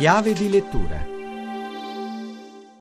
Chiave di lettura.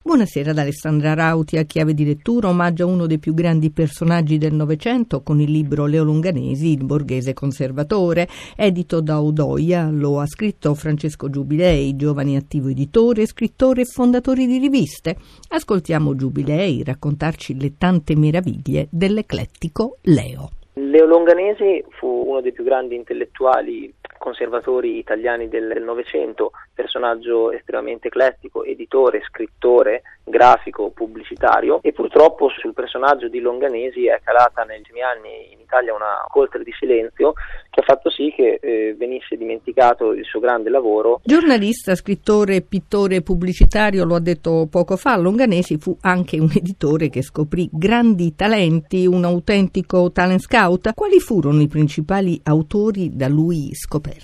Buonasera da Alessandra Rauti a Chiave di lettura, omaggio a uno dei più grandi personaggi del Novecento con il libro Leo Longanesi, il borghese conservatore, edito da Odoya. Lo ha scritto Francesco Giubilei, giovane e attivo editore, scrittore e fondatore di riviste. Ascoltiamo Giubilei raccontarci le tante meraviglie dell'eclettico Leo. Leo Longanesi fu uno dei più grandi intellettuali conservatori italiani del Novecento, personaggio estremamente eclettico, editore, scrittore, grafico, pubblicitario, e purtroppo sul personaggio di Longanesi è calata negli ultimi anni in Italia una coltre di silenzio che ha fatto sì che venisse dimenticato il suo grande lavoro. Giornalista, scrittore, pittore, pubblicitario, lo ha detto poco fa, Longanesi fu anche un editore che scoprì grandi talenti, un autentico talent scout. Quali furono i principali autori da lui scoperti?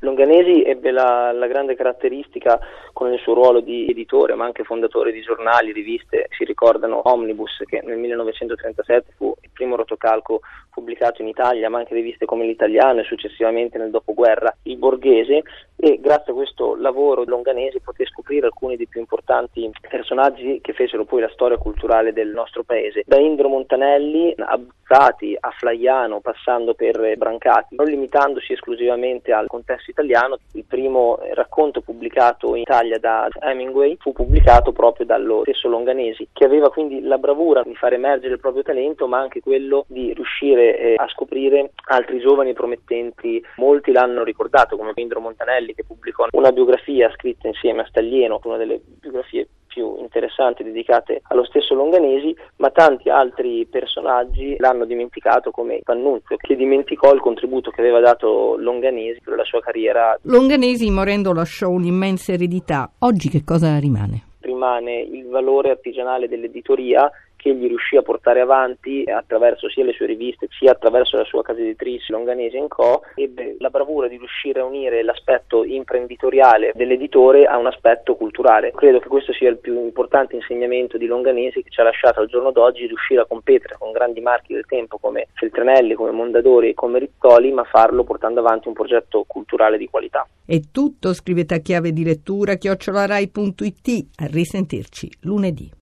Longanesi ebbe la grande caratteristica, con il suo ruolo di editore ma anche fondatore di giornali, riviste, si ricordano Omnibus, che nel 1937 fu il primo rotocalco pubblicato in Italia, ma anche riviste come l'Italiano e successivamente nel dopoguerra il Borghese, e grazie a questo lavoro Longanesi poté scoprire alcuni dei più importanti personaggi che fecero poi la storia culturale del nostro paese, da Indro Montanelli a Buzzati a Flaiano, passando per Brancati, non limitandosi esclusivamente al contesto italiano. Il primo racconto pubblicato in Italia da Hemingway fu pubblicato proprio dallo stesso Longanesi, che aveva quindi la bravura di far emergere il proprio talento, ma anche quello di riuscire a scoprire altri giovani promettenti. Molti l'hanno ricordato come Indro Montanelli, che pubblicò una biografia scritta insieme a Staglieno, una delle biografie più interessanti dedicate allo stesso Longanesi, ma tanti altri personaggi l'hanno dimenticato, come Pannunzio, che dimenticò il contributo che aveva dato Longanesi per la sua carriera. Longanesi morendo lasciò un'immensa eredità. Oggi che cosa rimane? Rimane il valore artigianale dell'editoria, che gli riuscì a portare avanti attraverso sia le sue riviste sia attraverso la sua casa editrice Longanesi & Co. Ebbe la bravura di riuscire a unire l'aspetto imprenditoriale dell'editore a un aspetto culturale. Credo che questo sia il più importante insegnamento di Longanesi, che ci ha lasciato al giorno d'oggi riuscire a competere con grandi marchi del tempo come Feltrinelli, come Mondadori e come Rizzoli, ma farlo portando avanti un progetto culturale di qualità. È tutto, scrivete a chiave di lettura @rai.it. A risentirci lunedì.